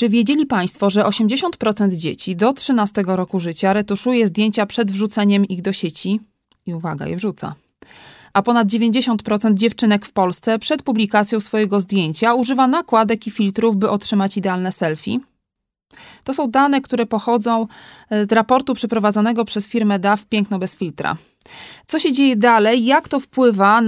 Czy wiedzieli Państwo, że 80% dzieci do 13 roku życia retuszuje zdjęcia przed wrzuceniem ich do sieci? I uwaga, je wrzuca. A ponad 90% dziewczynek w Polsce przed publikacją swojego zdjęcia używa nakładek i filtrów, by otrzymać idealne selfie? To są dane, które pochodzą z raportu przeprowadzonego przez firmę DAW Piękno bez filtra. Co się dzieje dalej, jak to wpływa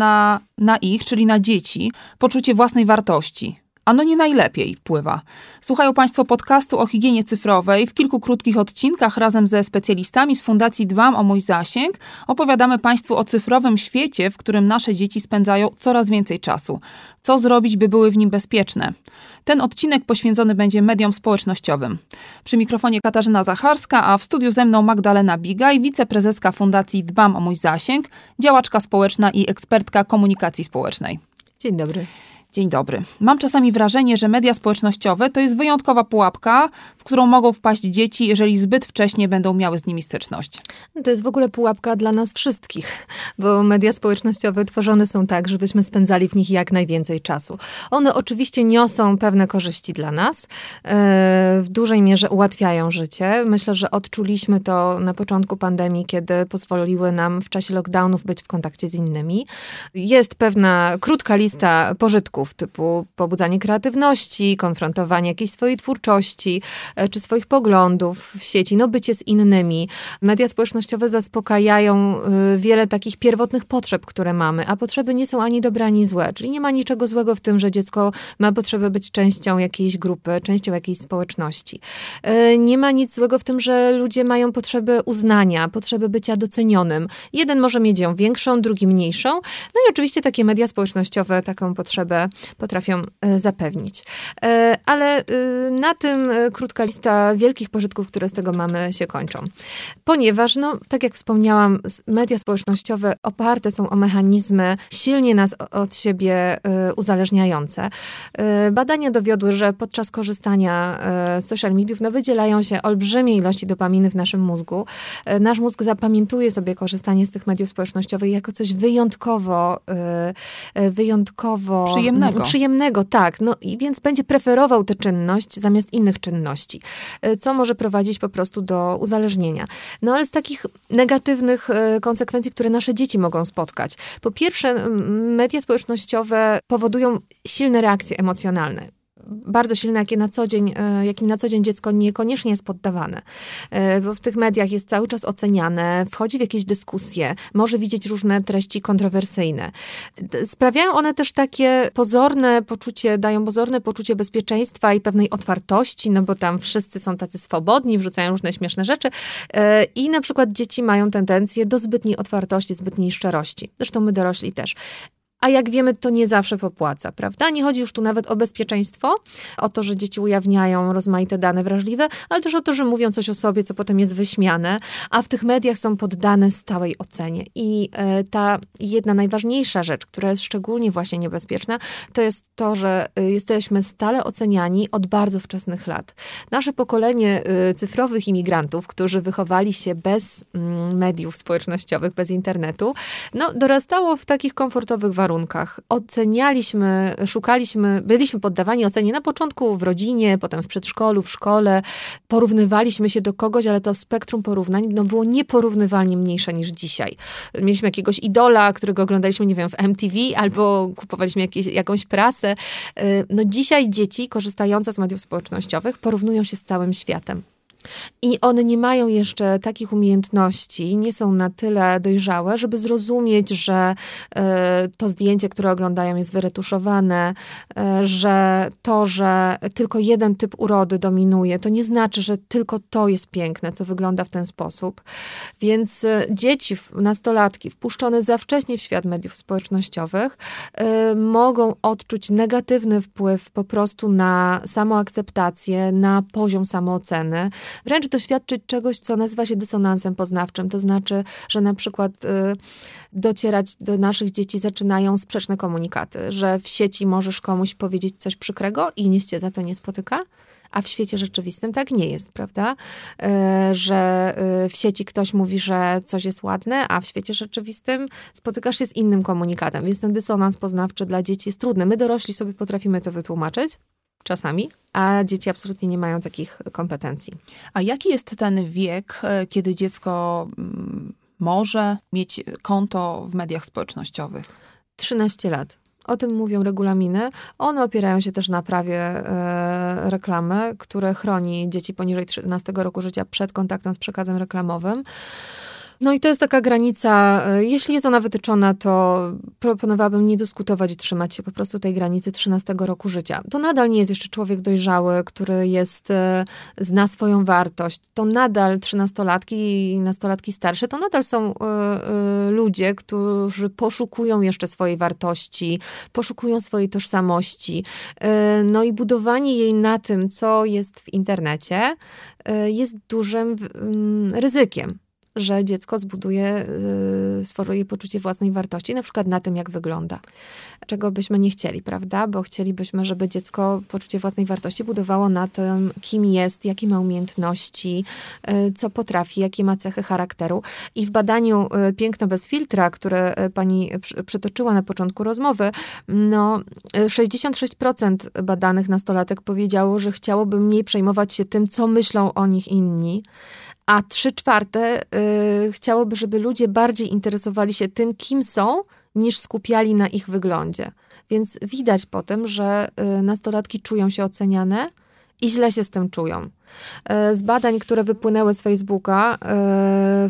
na ich, czyli na dzieci, poczucie własnej wartości? Ano nie najlepiej wpływa. Słuchają Państwo podcastu o higienie cyfrowej. W kilku krótkich odcinkach razem ze specjalistami z Fundacji Dbam o mój zasięg opowiadamy Państwu o cyfrowym świecie, w którym nasze dzieci spędzają coraz więcej czasu. Co zrobić, by były w nim bezpieczne? Ten odcinek poświęcony będzie mediom społecznościowym. Przy mikrofonie Katarzyna Zacharska, a w studiu ze mną Magdalena Bigaj, wiceprezeska Fundacji Dbam o mój zasięg, działaczka społeczna i ekspertka komunikacji społecznej. Dzień dobry. Dzień dobry. Mam czasami wrażenie, że media społecznościowe to jest wyjątkowa pułapka, w którą mogą wpaść dzieci, jeżeli zbyt wcześnie będą miały z nimi styczność. To jest w ogóle pułapka dla nas wszystkich, bo media społecznościowe tworzone są tak, żebyśmy spędzali w nich jak najwięcej czasu. One oczywiście niosą pewne korzyści dla nas, w dużej mierze ułatwiają życie. Myślę, że odczuliśmy to na początku pandemii, kiedy pozwoliły nam w czasie lockdownów być w kontakcie z innymi. Jest pewna krótka lista pożytków, typu pobudzanie kreatywności, konfrontowanie jakiejś swojej twórczości, czy swoich poglądów w sieci, bycie z innymi. Media społecznościowe zaspokajają wiele takich pierwotnych potrzeb, które mamy, a potrzeby nie są ani dobre, ani złe, czyli nie ma niczego złego w tym, że dziecko ma potrzebę być częścią jakiejś grupy, częścią jakiejś społeczności. Nie ma nic złego w tym, że ludzie mają potrzeby uznania, potrzeby bycia docenionym. Jeden może mieć ją większą, drugi mniejszą. No i oczywiście takie media społecznościowe taką potrzebę potrafią zapewnić. Ale na tym krótka lista wielkich pożytków, które z tego mamy, się kończą. Ponieważ, tak jak wspomniałam, media społecznościowe oparte są o mechanizmy silnie nas od siebie uzależniające. Badania dowiodły, że podczas korzystania z social mediów wydzielają się olbrzymie ilości dopaminy w naszym mózgu. Nasz mózg zapamiętuje sobie korzystanie z tych mediów społecznościowych jako coś wyjątkowo przyjemnego, tak. I więc będzie preferował tę czynność zamiast innych czynności, co może prowadzić po prostu do uzależnienia. Ale z takich negatywnych konsekwencji, które nasze dzieci mogą spotkać. Po pierwsze, media społecznościowe powodują silne reakcje emocjonalne. Bardzo silne, jakim na co dzień dziecko niekoniecznie jest poddawane. Bo w tych mediach jest cały czas oceniane, wchodzi w jakieś dyskusje, może widzieć różne treści kontrowersyjne. Sprawiają one też dają pozorne poczucie bezpieczeństwa i pewnej otwartości, bo tam wszyscy są tacy swobodni, wrzucają różne śmieszne rzeczy. I na przykład dzieci mają tendencję do zbytniej otwartości, zbytniej szczerości. Zresztą my dorośli też. A jak wiemy, to nie zawsze popłaca, prawda? Nie chodzi już tu nawet o bezpieczeństwo, o to, że dzieci ujawniają rozmaite dane wrażliwe, ale też o to, że mówią coś o sobie, co potem jest wyśmiane, a w tych mediach są poddane stałej ocenie. I ta jedna najważniejsza rzecz, która jest szczególnie właśnie niebezpieczna, to jest to, że jesteśmy stale oceniani od bardzo wczesnych lat. Nasze pokolenie cyfrowych imigrantów, którzy wychowali się bez mediów społecznościowych, bez internetu, dorastało w takich komfortowych warunkach. Ocenialiśmy, szukaliśmy, byliśmy poddawani ocenie na początku w rodzinie, potem w przedszkolu, w szkole. Porównywaliśmy się do kogoś, ale to spektrum porównań było nieporównywalnie mniejsze niż dzisiaj. Mieliśmy jakiegoś idola, którego oglądaliśmy, w MTV, albo kupowaliśmy jakąś prasę. Dzisiaj dzieci korzystające z mediów społecznościowych porównują się z całym światem. I one nie mają jeszcze takich umiejętności, nie są na tyle dojrzałe, żeby zrozumieć, że to zdjęcie, które oglądają, jest wyretuszowane, że to, że tylko jeden typ urody dominuje, to nie znaczy, że tylko to jest piękne, co wygląda w ten sposób. Więc dzieci, nastolatki wpuszczone za wcześnie w świat mediów społecznościowych mogą odczuć negatywny wpływ po prostu na samoakceptację, na poziom samooceny, wręcz doświadczyć czegoś, co nazywa się dysonansem poznawczym. To znaczy, że na przykład docierać do naszych dzieci zaczynają sprzeczne komunikaty, że w sieci możesz komuś powiedzieć coś przykrego i nikt cię za to nie spotyka. A w świecie rzeczywistym tak nie jest, prawda? Że w sieci ktoś mówi, że coś jest ładne, a w świecie rzeczywistym spotykasz się z innym komunikatem. Więc ten dysonans poznawczy dla dzieci jest trudny. My dorośli sobie potrafimy to wytłumaczyć. czasami, a dzieci absolutnie nie mają takich kompetencji. A jaki jest ten wiek, kiedy dziecko może mieć konto w mediach społecznościowych? 13 lat. O tym mówią regulaminy. One opierają się też na prawie reklamy, które chroni dzieci poniżej 13 roku życia przed kontaktem z przekazem reklamowym. No i to jest taka granica, jeśli jest ona wytyczona, to proponowałabym nie dyskutować i trzymać się po prostu tej granicy 13 roku życia. To nadal nie jest jeszcze człowiek dojrzały, który zna swoją wartość. To nadal 13-latki i nastolatki starsze, to nadal są ludzie, którzy poszukują jeszcze swojej wartości, poszukują swojej tożsamości. No i budowanie jej na tym, co jest w internecie, jest dużym ryzykiem, że dziecko zbuduje swoje poczucie własnej wartości, na przykład na tym, jak wygląda. Czego byśmy nie chcieli, prawda? Bo chcielibyśmy, żeby dziecko poczucie własnej wartości budowało na tym, kim jest, jakie ma umiejętności, co potrafi, jakie ma cechy charakteru. I w badaniu Piękno bez filtra, które pani przytoczyła na początku rozmowy, 66% badanych nastolatek powiedziało, że chciałoby mniej przejmować się tym, co myślą o nich inni, a 3/4 chciałoby, żeby ludzie bardziej interesowali się tym, kim są, niż skupiali na ich wyglądzie. Więc widać po tym, że nastolatki czują się oceniane i źle się z tym czują. Z badań, które wypłynęły z Facebooka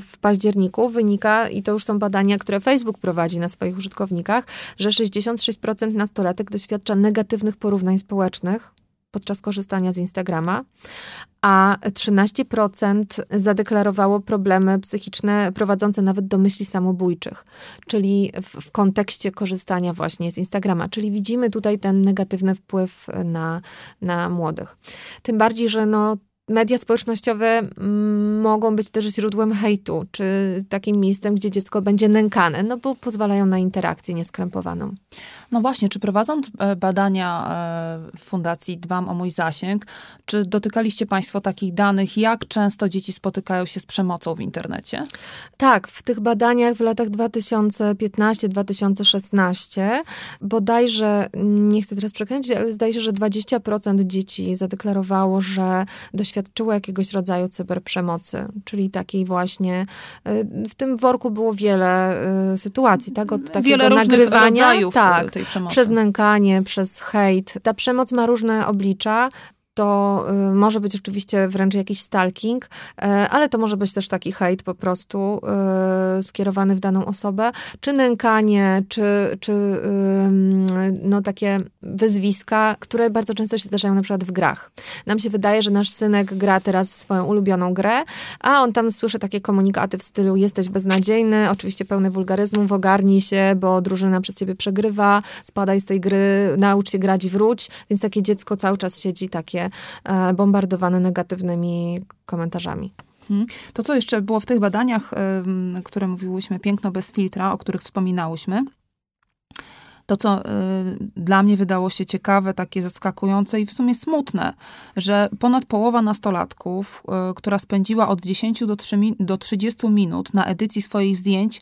w październiku wynika, i to już są badania, które Facebook prowadzi na swoich użytkownikach, że 66% nastolatek doświadcza negatywnych porównań społecznych podczas korzystania z Instagrama, a 13% zadeklarowało problemy psychiczne prowadzące nawet do myśli samobójczych, czyli w kontekście korzystania właśnie z Instagrama. Czyli widzimy tutaj ten negatywny wpływ na młodych. Tym bardziej, że media społecznościowe mogą być też źródłem hejtu, czy takim miejscem, gdzie dziecko będzie nękane, bo pozwalają na interakcję nieskrępowaną. No właśnie, czy prowadząc badania Fundacji Dbam o mój zasięg, czy dotykaliście Państwo takich danych, jak często dzieci spotykają się z przemocą w internecie? Tak, w tych badaniach w latach 2015-2016 bodajże, nie chcę teraz przekręcić, ale zdaje się, że 20% dzieci zadeklarowało, że doświadczyło jakiegoś rodzaju cyberprzemocy, czyli takiej właśnie, w tym worku było wiele sytuacji, tak? Od takiego nagrywania, tak, tej przemocy, przez nękanie, przez hejt. Ta przemoc ma różne oblicza. To może być oczywiście wręcz jakiś stalking, ale to może być też taki hejt po prostu skierowany w daną osobę, czy nękanie, czy takie wyzwiska, które bardzo często się zdarzają na przykład w grach. Nam się wydaje, że nasz synek gra teraz w swoją ulubioną grę, a on tam słyszy takie komunikaty w stylu: jesteś beznadziejny, oczywiście pełny wulgaryzmów, ogarnij się, bo drużyna przez ciebie przegrywa, spadaj z tej gry, naucz się grać i wróć. Więc takie dziecko cały czas siedzi takie bombardowane negatywnymi komentarzami. To, co jeszcze było w tych badaniach, które mówiłyśmy, Piękno bez filtra, o których wspominałyśmy, to, co dla mnie wydało się ciekawe, takie zaskakujące i w sumie smutne, że ponad połowa nastolatków, która spędziła od 10 do 30 minut na edycji swoich zdjęć,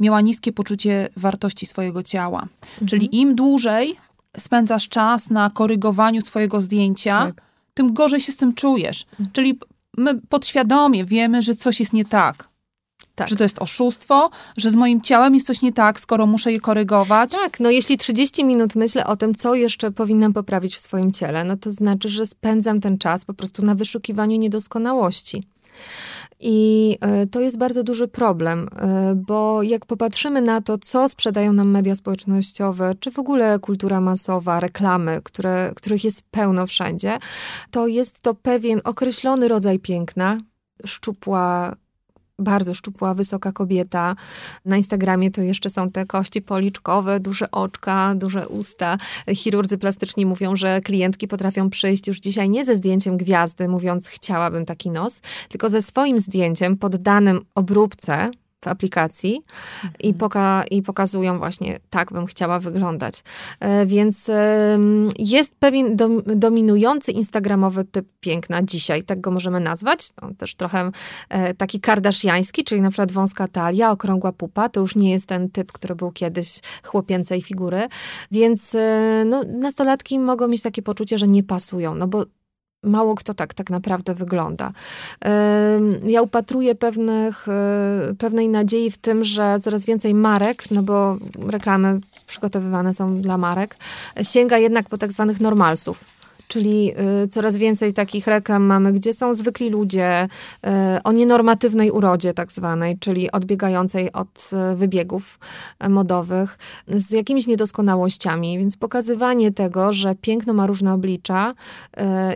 miała niskie poczucie wartości swojego ciała. Czyli im dłużej spędzasz czas na korygowaniu swojego zdjęcia, tak, tym gorzej się z tym czujesz. Czyli my podświadomie wiemy, że coś jest nie tak. Tak. Że to jest oszustwo, że z moim ciałem jest coś nie tak, skoro muszę je korygować. Tak, jeśli 30 minut myślę o tym, co jeszcze powinnam poprawić w swoim ciele, to znaczy, że spędzam ten czas po prostu na wyszukiwaniu niedoskonałości. I to jest bardzo duży problem, bo jak popatrzymy na to, co sprzedają nam media społecznościowe, czy w ogóle kultura masowa, reklamy, których jest pełno wszędzie, to jest to pewien określony rodzaj piękna, szczupła, bardzo szczupła, wysoka kobieta. Na Instagramie to jeszcze są te kości policzkowe, duże oczka, duże usta. Chirurdzy plastyczni mówią, że klientki potrafią przyjść już dzisiaj nie ze zdjęciem gwiazdy, mówiąc: chciałabym taki nos, tylko ze swoim zdjęciem poddanym obróbce, aplikacji i pokazują właśnie, tak bym chciała wyglądać. Więc jest pewien dominujący instagramowy typ piękna dzisiaj, tak go możemy nazwać. No, też trochę taki kardashiański, czyli na przykład wąska talia, okrągła pupa. To już nie jest ten typ, który był kiedyś chłopięcej figury. Więc no, nastolatki mogą mieć takie poczucie, że nie pasują, no bo mało kto tak naprawdę wygląda. Ja upatruję pewnej nadziei w tym, że coraz więcej marek, no bo reklamy przygotowywane są dla marek, sięga jednak po tak zwanych normalsów. Czyli coraz więcej takich reklam mamy, gdzie są zwykli ludzie o nienormatywnej urodzie tak zwanej, czyli odbiegającej od wybiegów modowych, z jakimiś niedoskonałościami. Więc pokazywanie tego, że piękno ma różne oblicza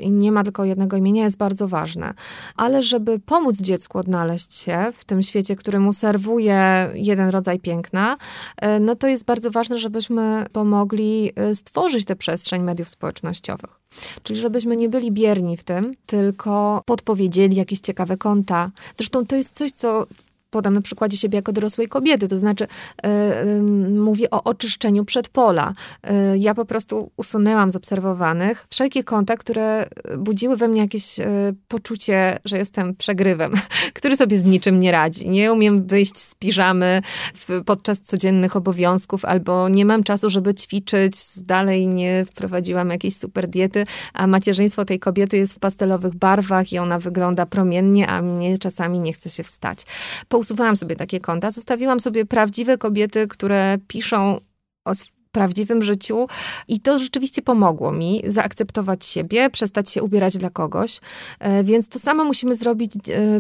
i nie ma tylko jednego imienia, jest bardzo ważne. Ale żeby pomóc dziecku odnaleźć się w tym świecie, który mu serwuje jeden rodzaj piękna, no to jest bardzo ważne, żebyśmy pomogli stworzyć tę przestrzeń mediów społecznościowych. Czyli żebyśmy nie byli bierni w tym, tylko podpowiedzieli jakieś ciekawe konta. Zresztą to jest coś, co podam na przykładzie siebie jako dorosłej kobiety, to znaczy mówię o oczyszczeniu przedpola. Ja po prostu usunęłam z obserwowanych wszelkie konta, które budziły we mnie jakieś poczucie, że jestem przegrywem, który sobie z niczym nie radzi. Nie umiem wyjść z piżamy podczas codziennych obowiązków, albo nie mam czasu, żeby ćwiczyć, dalej nie wprowadziłam jakiejś super diety, a macierzyństwo tej kobiety jest w pastelowych barwach i ona wygląda promiennie, a mnie czasami nie chce się wstać. Usuwałam sobie takie konta, zostawiłam sobie prawdziwe kobiety, które piszą o prawdziwym życiu i to rzeczywiście pomogło mi zaakceptować siebie, przestać się ubierać dla kogoś. Więc to samo musimy zrobić,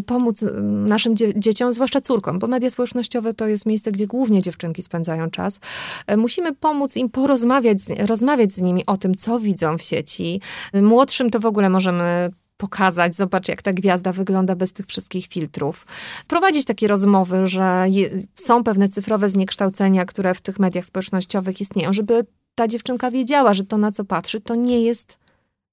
pomóc naszym dzieciom, zwłaszcza córkom, bo media społecznościowe to jest miejsce, gdzie głównie dziewczynki spędzają czas. Musimy pomóc im rozmawiać z nimi o tym, co widzą w sieci. Młodszym to w ogóle możemy pokazać, zobacz jak ta gwiazda wygląda bez tych wszystkich filtrów. Prowadzić takie rozmowy, że są pewne cyfrowe zniekształcenia, które w tych mediach społecznościowych istnieją, żeby ta dziewczynka wiedziała, że to na co patrzy, to nie jest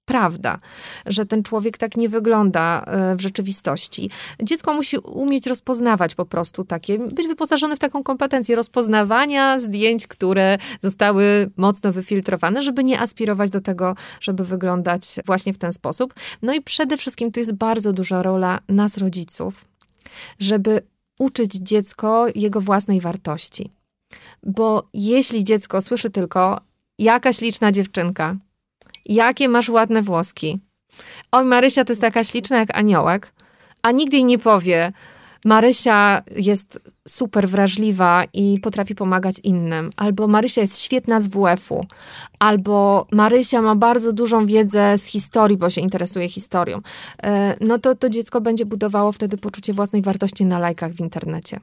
prawda, że ten człowiek tak nie wygląda w rzeczywistości. Dziecko musi umieć rozpoznawać po prostu takie, być wyposażone w taką kompetencję rozpoznawania zdjęć, które zostały mocno wyfiltrowane, żeby nie aspirować do tego, żeby wyglądać właśnie w ten sposób. No i przede wszystkim tu jest bardzo duża rola nas, rodziców, żeby uczyć dziecko jego własnej wartości. Bo jeśli dziecko słyszy tylko, jaka śliczna dziewczynka, jakie masz ładne włoski. Oj, Marysia to jest taka śliczna jak aniołek, a nigdy jej nie powie, Marysia jest super wrażliwa i potrafi pomagać innym. Albo Marysia jest świetna z WF-u. Albo Marysia ma bardzo dużą wiedzę z historii, bo się interesuje historią. No to dziecko będzie budowało wtedy poczucie własnej wartości na lajkach w internecie.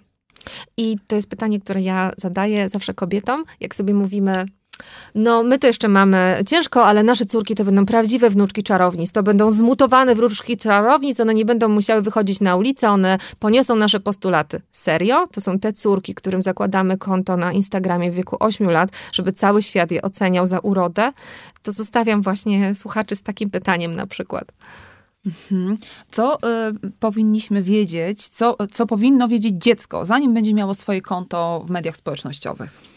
I to jest pytanie, które ja zadaję zawsze kobietom, jak sobie mówimy, no my to jeszcze mamy ciężko, ale nasze córki to będą prawdziwe wnuczki czarownic. To będą zmutowane wnuczki czarownic, one nie będą musiały wychodzić na ulicę, one poniosą nasze postulaty. Serio? To są te córki, którym zakładamy konto na Instagramie w wieku 8 lat, żeby cały świat je oceniał za urodę? To zostawiam właśnie słuchaczy z takim pytaniem na przykład. Co powinniśmy wiedzieć, co powinno wiedzieć dziecko, zanim będzie miało swoje konto w mediach społecznościowych?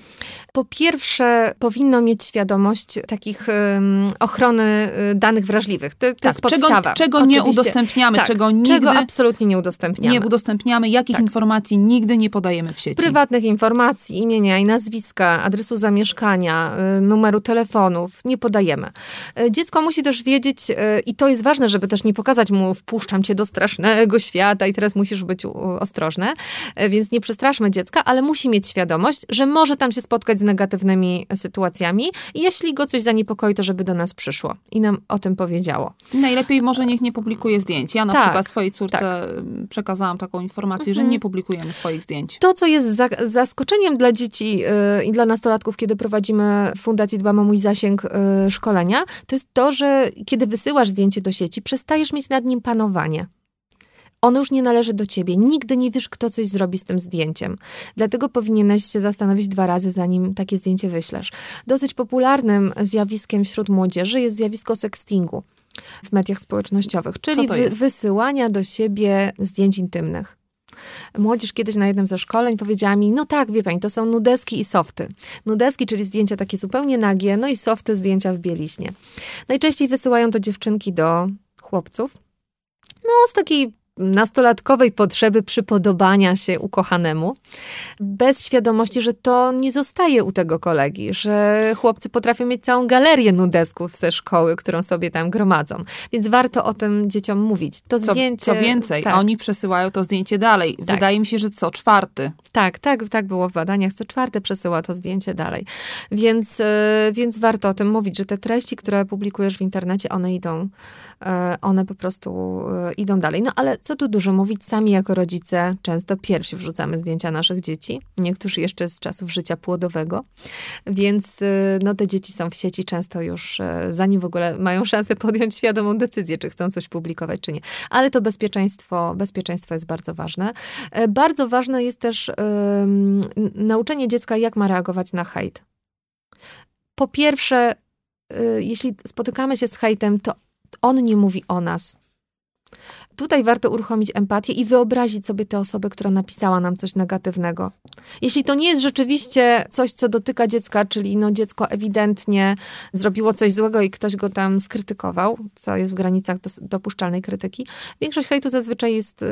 Po pierwsze, powinno mieć świadomość takich ochrony danych wrażliwych. To jest podstawa. Czego nie udostępniamy, tak, czego absolutnie nie udostępniamy. Nie udostępniamy, jakich informacji nigdy nie podajemy w sieci. Prywatnych informacji, imienia i nazwiska, adresu zamieszkania, numeru telefonów nie podajemy. Dziecko musi też wiedzieć, i to jest ważne, żeby też nie pokazać mu, wpuszczam cię do strasznego świata i teraz musisz być ostrożne, więc nie przestraszmy dziecka, ale musi mieć świadomość, że może tam się spotkać z negatywnymi sytuacjami i jeśli go coś zaniepokoi, to żeby do nas przyszło i nam o tym powiedziało. Najlepiej może niech nie publikuje zdjęć. Ja na przykład swojej córce przekazałam taką informację, że nie publikujemy swoich zdjęć. To, co jest zaskoczeniem dla dzieci i dla nastolatków, kiedy prowadzimy w Fundacji Dbam o mój zasięg szkolenia, to jest to, że kiedy wysyłasz zdjęcie do sieci, przestajesz mieć nad nim panowanie. Ono już nie należy do ciebie. Nigdy nie wiesz, kto coś zrobi z tym zdjęciem. Dlatego powinieneś się zastanowić 2 razy, zanim takie zdjęcie wyślesz. Dosyć popularnym zjawiskiem wśród młodzieży jest zjawisko sextingu w mediach społecznościowych, czyli wysyłania do siebie zdjęć intymnych. młodzież kiedyś na jednym ze szkoleń powiedziała mi, no tak, wie pani, to są nudeski i softy. Nudeski, czyli zdjęcia takie zupełnie nagie, no i softy, zdjęcia w bieliźnie. Najczęściej wysyłają to dziewczynki do chłopców. No, z takiej nastolatkowej potrzeby przypodobania się ukochanemu, bez świadomości, że to nie zostaje u tego kolegi, że chłopcy potrafią mieć całą galerię nudesków ze szkoły, którą sobie tam gromadzą. Więc warto o tym dzieciom mówić. To zdjęcie... Co więcej, tak. Oni przesyłają to zdjęcie dalej. Tak. Wydaje mi się, że co czwarty. Tak było w badaniach. Co czwarty przesyła to zdjęcie dalej. Więc warto o tym mówić, że te treści, które publikujesz w internecie, one po prostu idą dalej. No ale co tu dużo mówić, sami jako rodzice często pierwsi wrzucamy zdjęcia naszych dzieci, niektórzy jeszcze z czasów życia płodowego, więc no, te dzieci są w sieci często już, zanim w ogóle mają szansę podjąć świadomą decyzję, czy chcą coś publikować, czy nie. Ale to bezpieczeństwo jest bardzo ważne. Bardzo ważne jest też nauczenie dziecka, jak ma reagować na hejt. Po pierwsze, jeśli spotykamy się z hejtem, to on nie mówi o nas. Tutaj warto uruchomić empatię i wyobrazić sobie tę osobę, która napisała nam coś negatywnego. Jeśli to nie jest rzeczywiście coś, co dotyka dziecka, czyli no dziecko ewidentnie zrobiło coś złego i ktoś go tam skrytykował, co jest w granicach dopuszczalnej krytyki. Większość hejtu zazwyczaj jest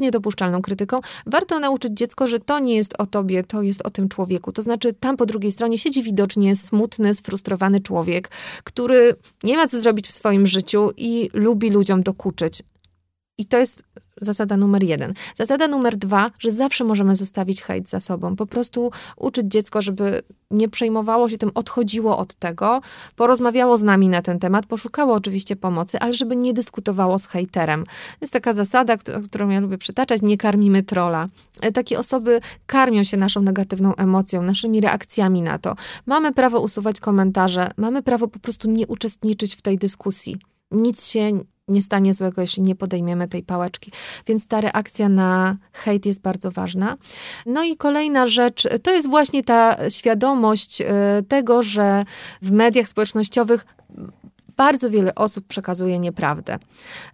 niedopuszczalną krytyką. Warto nauczyć dziecko, że to nie jest o tobie, to jest o tym człowieku. To znaczy tam po drugiej stronie siedzi widocznie smutny, sfrustrowany człowiek, który nie ma co zrobić w swoim życiu i lubi ludziom dokuczyć. I to jest zasada numer 1. Zasada numer 2, że zawsze możemy zostawić hejt za sobą. Po prostu uczyć dziecko, żeby nie przejmowało się tym, odchodziło od tego, porozmawiało z nami na ten temat, poszukało oczywiście pomocy, ale żeby nie dyskutowało z hejterem. Jest taka zasada, którą ja lubię przytaczać, nie karmimy trola. Takie osoby karmią się naszą negatywną emocją, naszymi reakcjami na to. Mamy prawo usuwać komentarze, mamy prawo po prostu nie uczestniczyć w tej dyskusji. Nic się nie stanie złego, jeśli nie podejmiemy tej pałeczki. Więc ta reakcja na hejt jest bardzo ważna. No i kolejna rzecz, to jest właśnie ta świadomość tego, że w mediach społecznościowych bardzo wiele osób przekazuje nieprawdę.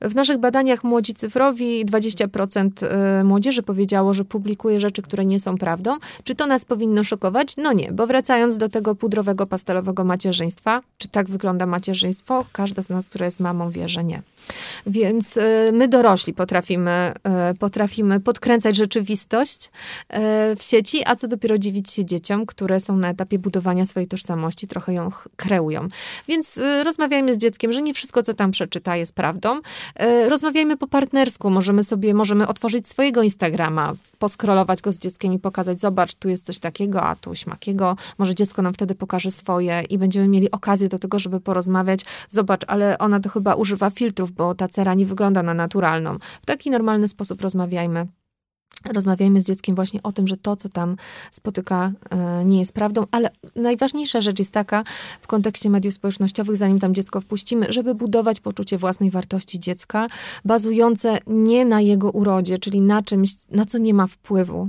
W naszych badaniach Młodzi Cyfrowi 20% młodzieży powiedziało, że publikuje rzeczy, które nie są prawdą. Czy to nas powinno szokować? No nie, bo wracając do tego pudrowego, pastelowego macierzyństwa, czy tak wygląda macierzyństwo? Każda z nas, która jest mamą, wie, że nie. Więc my dorośli potrafimy podkręcać rzeczywistość w sieci, a co dopiero dziwić się dzieciom, które są na etapie budowania swojej tożsamości, trochę ją kreują. Więc rozmawiajmy z dzieckiem, że nie wszystko, co tam przeczyta, jest prawdą. Rozmawiajmy po partnersku. Możemy otworzyć swojego Instagrama, poskrolować go z dzieckiem i pokazać, zobacz, tu jest coś takiego, a tu śmakiego. Może dziecko nam wtedy pokaże swoje i będziemy mieli okazję do tego, żeby porozmawiać. Zobacz, ale ona to chyba używa filtrów, bo ta cera nie wygląda na naturalną. W taki normalny sposób rozmawiajmy. Rozmawiajmy z dzieckiem właśnie o tym, że to, co tam spotyka, nie jest prawdą, ale najważniejsza rzecz jest taka w kontekście mediów społecznościowych, zanim tam dziecko wpuścimy, żeby budować poczucie własnej wartości dziecka, bazujące nie na jego urodzie, czyli na czymś, na co nie ma wpływu,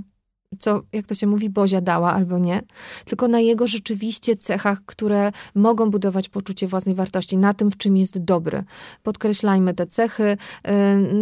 co, jak to się mówi, Bozia dała albo nie, tylko na jego rzeczywiście cechach, które mogą budować poczucie własnej wartości, na tym, w czym jest dobry. Podkreślajmy te cechy.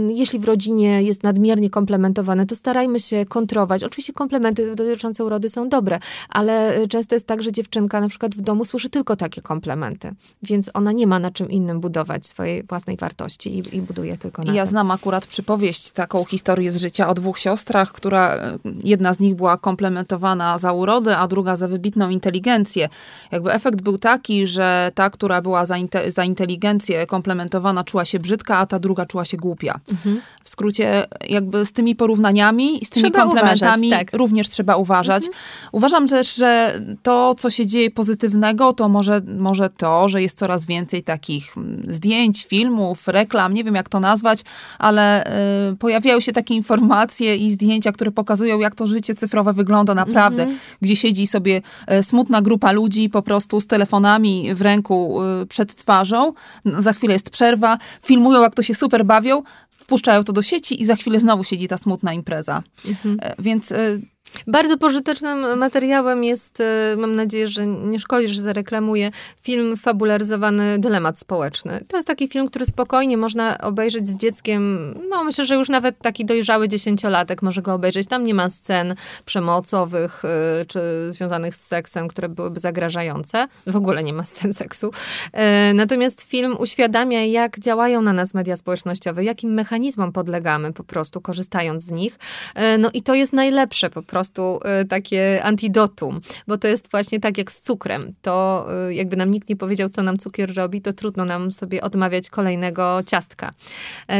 Jeśli w rodzinie jest nadmiernie komplementowane, to starajmy się kontrować. Oczywiście komplementy dotyczące urody są dobre, ale często jest tak, że dziewczynka na przykład w domu słyszy tylko takie komplementy, więc ona nie ma na czym innym budować swojej własnej wartości i buduje tylko na tym. Ja znam akurat przypowieść, taką historię z życia o dwóch siostrach, która jedna z nich była komplementowana za urodę, a druga za wybitną inteligencję. Jakby efekt był taki, że ta, która była za inteligencję komplementowana, czuła się brzydka, a ta druga czuła się głupia. Mhm. W skrócie, jakby z tymi porównaniami i z tymi komplementami uważać, tak. Również trzeba uważać. Mhm. Uważam też, że to, co się dzieje pozytywnego, to może to, że jest coraz więcej takich zdjęć, filmów, reklam, nie wiem jak to nazwać, ale pojawiają się takie informacje i zdjęcia, które pokazują, jak to życie cyfrowe wygląda naprawdę, gdzie siedzi sobie smutna grupa ludzi po prostu z telefonami w ręku przed twarzą, za chwilę jest przerwa, filmują jak to się super bawią, wpuszczają to do sieci i za chwilę znowu siedzi ta smutna impreza. Więc Bardzo pożytecznym materiałem jest, mam nadzieję, że nie szkodzisz, że zareklamuję, film fabularyzowany Dylemat Społeczny. To jest taki film, który spokojnie można obejrzeć z dzieckiem, no myślę, że już nawet taki dojrzały 10-latek może go obejrzeć. Tam nie ma scen przemocowych czy związanych z seksem, które byłyby zagrażające. W ogóle nie ma scen seksu. Natomiast film uświadamia, jak działają na nas media społecznościowe, jakim mechanizmom podlegamy po prostu, korzystając z nich. No i to jest najlepsze po prostu takie antidotum, bo to jest właśnie tak jak z cukrem. To jakby nam nikt nie powiedział, co nam cukier robi, to trudno nam sobie odmawiać kolejnego ciastka.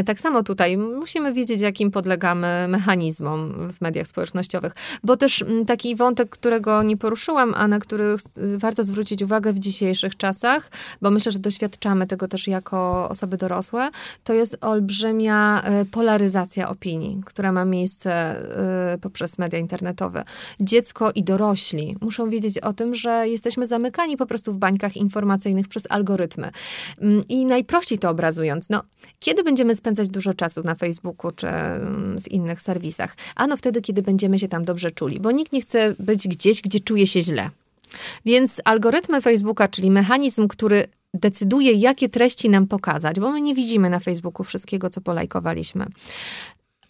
Tak samo tutaj musimy wiedzieć, jakim podlegamy mechanizmom w mediach społecznościowych, bo też taki wątek, którego nie poruszyłam, a na który warto zwrócić uwagę w dzisiejszych czasach, bo myślę, że doświadczamy tego też jako osoby dorosłe, to jest olbrzymia polaryzacja opinii, która ma miejsce poprzez media internetowe. Dziecko i dorośli muszą wiedzieć o tym, że jesteśmy zamykani po prostu w bańkach informacyjnych przez algorytmy. I najprościej to obrazując, no, kiedy będziemy spędzać dużo czasu na Facebooku czy w innych serwisach? Ano wtedy, kiedy będziemy się tam dobrze czuli, bo nikt nie chce być gdzieś, gdzie czuje się źle. Więc algorytmy Facebooka, czyli mechanizm, który decyduje, jakie treści nam pokazać, bo my nie widzimy na Facebooku wszystkiego, co polajkowaliśmy.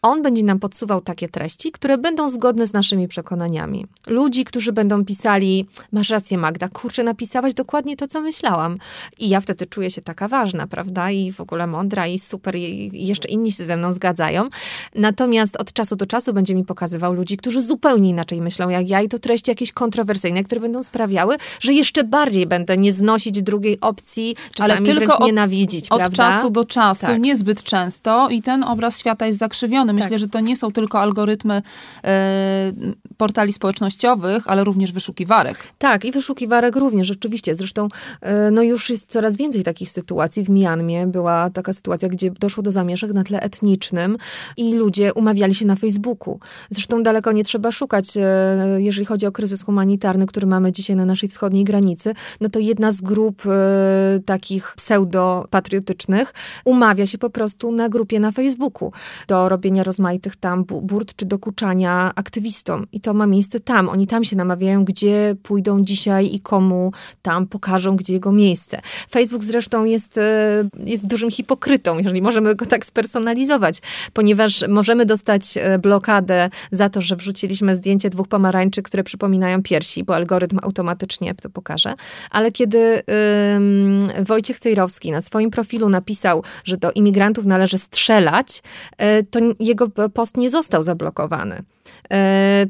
On będzie nam podsuwał takie treści, które będą zgodne z naszymi przekonaniami. Ludzi, którzy będą pisali, masz rację Magda, kurczę, napisałaś dokładnie to, co myślałam. I ja wtedy czuję się taka ważna, prawda? I w ogóle mądra i super i jeszcze inni się ze mną zgadzają. Natomiast od czasu do czasu będzie mi pokazywał ludzi, którzy zupełnie inaczej myślą jak ja i to treści jakieś kontrowersyjne, które będą sprawiały, że jeszcze bardziej będę nie znosić drugiej opcji, czasami ale tylko wręcz nienawidzić, prawda? Od czasu do czasu, tak. Niezbyt często i ten obraz świata jest zakrzywiony. Myślę, tak, że to nie są tylko algorytmy portali społecznościowych, ale również wyszukiwarek. Tak, i wyszukiwarek również, rzeczywiście. Zresztą no już jest coraz więcej takich sytuacji. W Mjanmie była taka sytuacja, gdzie doszło do zamieszek na tle etnicznym i ludzie umawiali się na Facebooku. Zresztą daleko nie trzeba szukać, jeżeli chodzi o kryzys humanitarny, który mamy dzisiaj na naszej wschodniej granicy, no to jedna z grup takich pseudopatriotycznych umawia się po prostu na grupie na Facebooku do robienia rozmaitych tam burt, czy dokuczania aktywistom. I to ma miejsce tam. Oni tam się namawiają, gdzie pójdą dzisiaj i komu tam pokażą, gdzie jego miejsce. Facebook zresztą jest dużym hipokrytą, jeżeli możemy go tak spersonalizować, ponieważ możemy dostać blokadę za to, że wrzuciliśmy zdjęcie dwóch pomarańczy, które przypominają piersi, bo algorytm automatycznie to pokaże. Ale kiedy Wojciech Cejrowski na swoim profilu napisał, że do imigrantów należy strzelać, to jego post nie został zablokowany.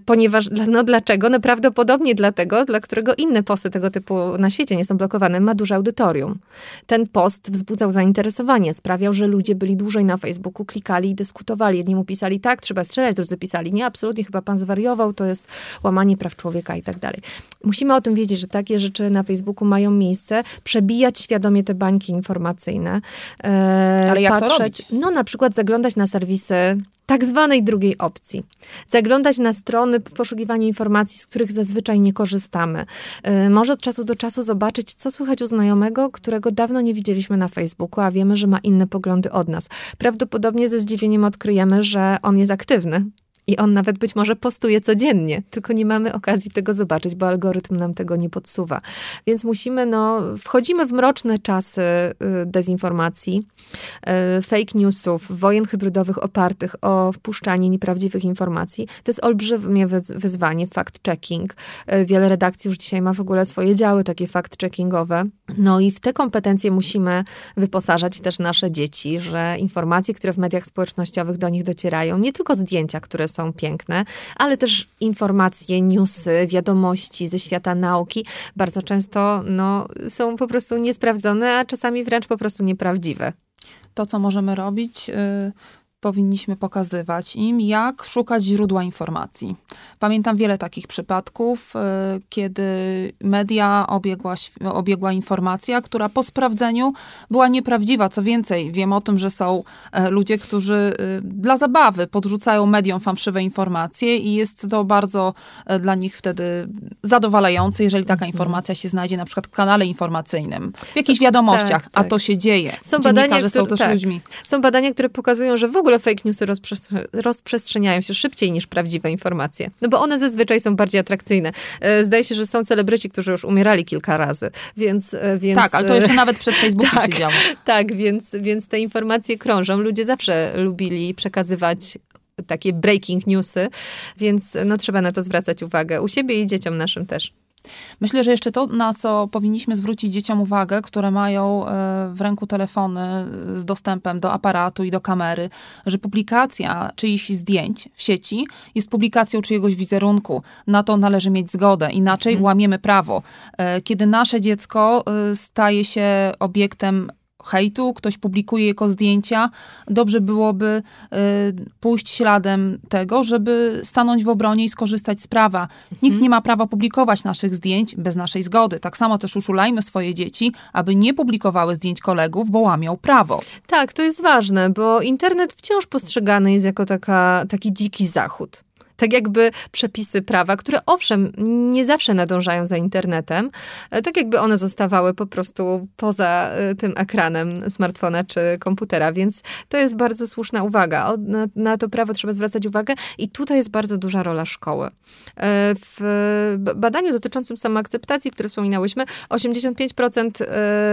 Ponieważ, no dlaczego? No prawdopodobnie dlatego, dla którego inne posty tego typu na świecie nie są blokowane, ma duże audytorium. Ten post wzbudzał zainteresowanie, sprawiał, że ludzie byli dłużej na Facebooku, klikali i dyskutowali. Jedni mu pisali tak, trzeba strzelać, drudzy pisali nie, absolutnie, chyba pan zwariował, to jest łamanie praw człowieka i tak dalej. Musimy o tym wiedzieć, że takie rzeczy na Facebooku mają miejsce, przebijać świadomie te bańki informacyjne. Ale jak patrzeć, to robić? No na przykład zaglądać na serwisy tak zwanej drugiej opcji. Zaglądać na strony w poszukiwaniu informacji, z których zazwyczaj nie korzystamy. Może od czasu do czasu zobaczyć, co słychać u znajomego, którego dawno nie widzieliśmy na Facebooku, a wiemy, że ma inne poglądy od nas. Prawdopodobnie ze zdziwieniem odkryjemy, że on jest aktywny. I on nawet być może postuje codziennie, tylko nie mamy okazji tego zobaczyć, bo algorytm nam tego nie podsuwa. Więc musimy, wchodzimy w mroczne czasy dezinformacji, fake newsów, wojen hybrydowych opartych o wpuszczanie nieprawdziwych informacji. To jest olbrzymie wyzwanie, fact-checking. Wiele redakcji już dzisiaj ma w ogóle swoje działy takie fact-checkingowe. No i w te kompetencje musimy wyposażać też nasze dzieci, że informacje, które w mediach społecznościowych do nich docierają, nie tylko zdjęcia, które są piękne, ale też informacje, newsy, wiadomości ze świata nauki bardzo często są po prostu niesprawdzone, a czasami wręcz po prostu nieprawdziwe. To, co możemy robić, powinniśmy pokazywać im, jak szukać źródła informacji. Pamiętam wiele takich przypadków, kiedy media obiegła informacja, która po sprawdzeniu była nieprawdziwa. Co więcej, wiem o tym, że są ludzie, którzy dla zabawy podrzucają mediom fałszywe informacje i jest to bardzo dla nich wtedy zadowalające, jeżeli taka informacja się znajdzie na przykład w kanale informacyjnym, w jakichś wiadomościach, tak. A to się dzieje. Są badania, które pokazują, że w ogóle ogóle fake newsy rozprzestrzeniają się szybciej niż prawdziwe informacje. No bo one zazwyczaj są bardziej atrakcyjne. Zdaje się, że są celebryci, którzy już umierali kilka razy, więc... Tak, ale to jeszcze nawet przed Facebookiem się działo. Tak, więc te informacje krążą. Ludzie zawsze lubili przekazywać takie breaking newsy, więc no, trzeba na to zwracać uwagę. U siebie i dzieciom naszym też. Myślę, że jeszcze to, na co powinniśmy zwrócić dzieciom uwagę, które mają w ręku telefony z dostępem do aparatu i do kamery, że publikacja czyichś zdjęć w sieci jest publikacją czyjegoś wizerunku. Na to należy mieć zgodę, inaczej łamiemy prawo. Kiedy nasze dziecko staje się obiektem hejtu, ktoś publikuje jego zdjęcia, dobrze byłoby pójść śladem tego, żeby stanąć w obronie i skorzystać z prawa. Nikt nie ma prawa publikować naszych zdjęć bez naszej zgody. Tak samo też uczulajmy swoje dzieci, aby nie publikowały zdjęć kolegów, bo łamią prawo. Tak, to jest ważne, bo internet wciąż postrzegany jest jako taki dziki zachód. Tak jakby przepisy prawa, które owszem, nie zawsze nadążają za internetem, tak jakby one zostawały po prostu poza tym ekranem smartfona czy komputera, więc to jest bardzo słuszna uwaga. Na to prawo trzeba zwracać uwagę i tutaj jest bardzo duża rola szkoły. W badaniu dotyczącym samoakceptacji, które wspominałyśmy, 85%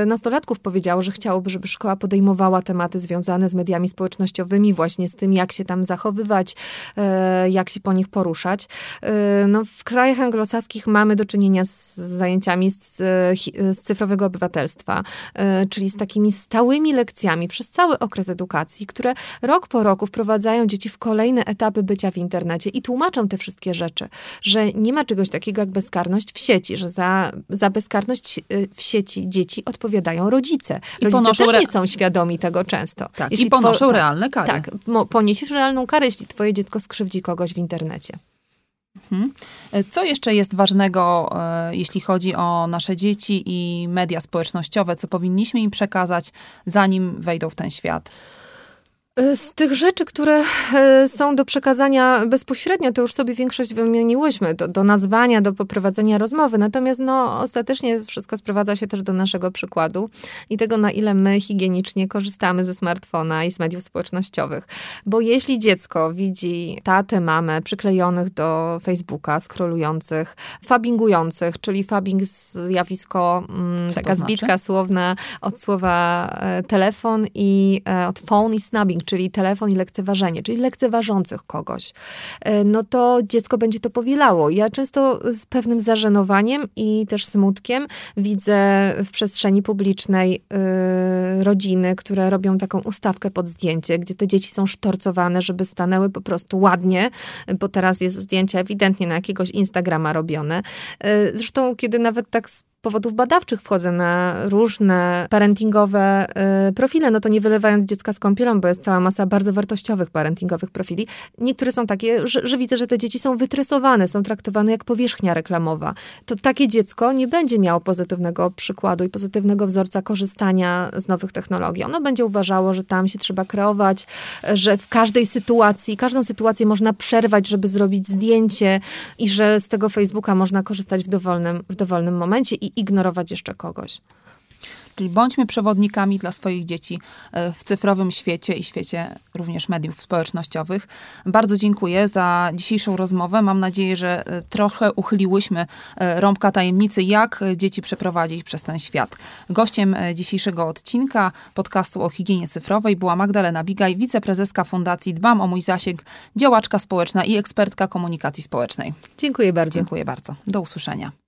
nastolatków powiedziało, że chciałoby, żeby szkoła podejmowała tematy związane z mediami społecznościowymi, właśnie z tym, jak się tam zachowywać, jak się po nich poruszać. No, w krajach anglosaskich mamy do czynienia z zajęciami z cyfrowego obywatelstwa, czyli z takimi stałymi lekcjami przez cały okres edukacji, które rok po roku wprowadzają dzieci w kolejne etapy bycia w internecie i tłumaczą te wszystkie rzeczy, że nie ma czegoś takiego jak bezkarność w sieci, że za bezkarność w sieci dzieci odpowiadają rodzice. Rodzice też nie są świadomi tego często. Tak, i ponoszą realne kary. Tak, poniesiesz realną karę, jeśli twoje dziecko skrzywdzi kogoś w internecie. Co jeszcze jest ważnego, jeśli chodzi o nasze dzieci i media społecznościowe, co powinniśmy im przekazać, zanim wejdą w ten świat? Z tych rzeczy, które są do przekazania bezpośrednio, to już sobie większość wymieniłyśmy, do nazwania, do poprowadzenia rozmowy. Natomiast no, ostatecznie wszystko sprowadza się też do naszego przykładu i tego, na ile my higienicznie korzystamy ze smartfona i z mediów społecznościowych. Bo jeśli dziecko widzi tatę, mamę przyklejonych do Facebooka, scrollujących, fabbingujących, czyli fabbing zjawisko, taka zbitka słowna od słowa telefon i od phone i snubbing, czyli telefon i lekceważenie, czyli lekceważących kogoś, no to dziecko będzie to powielało. Ja często z pewnym zażenowaniem i też smutkiem widzę w przestrzeni publicznej rodziny, które robią taką ustawkę pod zdjęcie, gdzie te dzieci są sztorcowane, żeby stanęły po prostu ładnie, bo teraz jest zdjęcie ewidentnie na jakiegoś Instagrama robione. Zresztą, kiedy nawet tak powodów badawczych wchodzę na różne parentingowe profile, no to nie wylewając dziecka z kąpielą, bo jest cała masa bardzo wartościowych parentingowych profili. Niektóre są takie, że widzę, że te dzieci są wytresowane, są traktowane jak powierzchnia reklamowa. To takie dziecko nie będzie miało pozytywnego przykładu i pozytywnego wzorca korzystania z nowych technologii. Ono będzie uważało, że tam się trzeba kreować, że w każdej sytuacji, każdą sytuację można przerwać, żeby zrobić zdjęcie i że z tego Facebooka można korzystać w dowolnym momencie i ignorować jeszcze kogoś. Czyli bądźmy przewodnikami dla swoich dzieci w cyfrowym świecie i świecie również mediów społecznościowych. Bardzo dziękuję za dzisiejszą rozmowę. Mam nadzieję, że trochę uchyliłyśmy rąbka tajemnicy, jak dzieci przeprowadzić przez ten świat. Gościem dzisiejszego odcinka podcastu o higienie cyfrowej była Magdalena Bigaj, wiceprezeska Fundacji Dbam o mój zasięg, działaczka społeczna i ekspertka komunikacji społecznej. Dziękuję bardzo. Dziękuję bardzo. Do usłyszenia.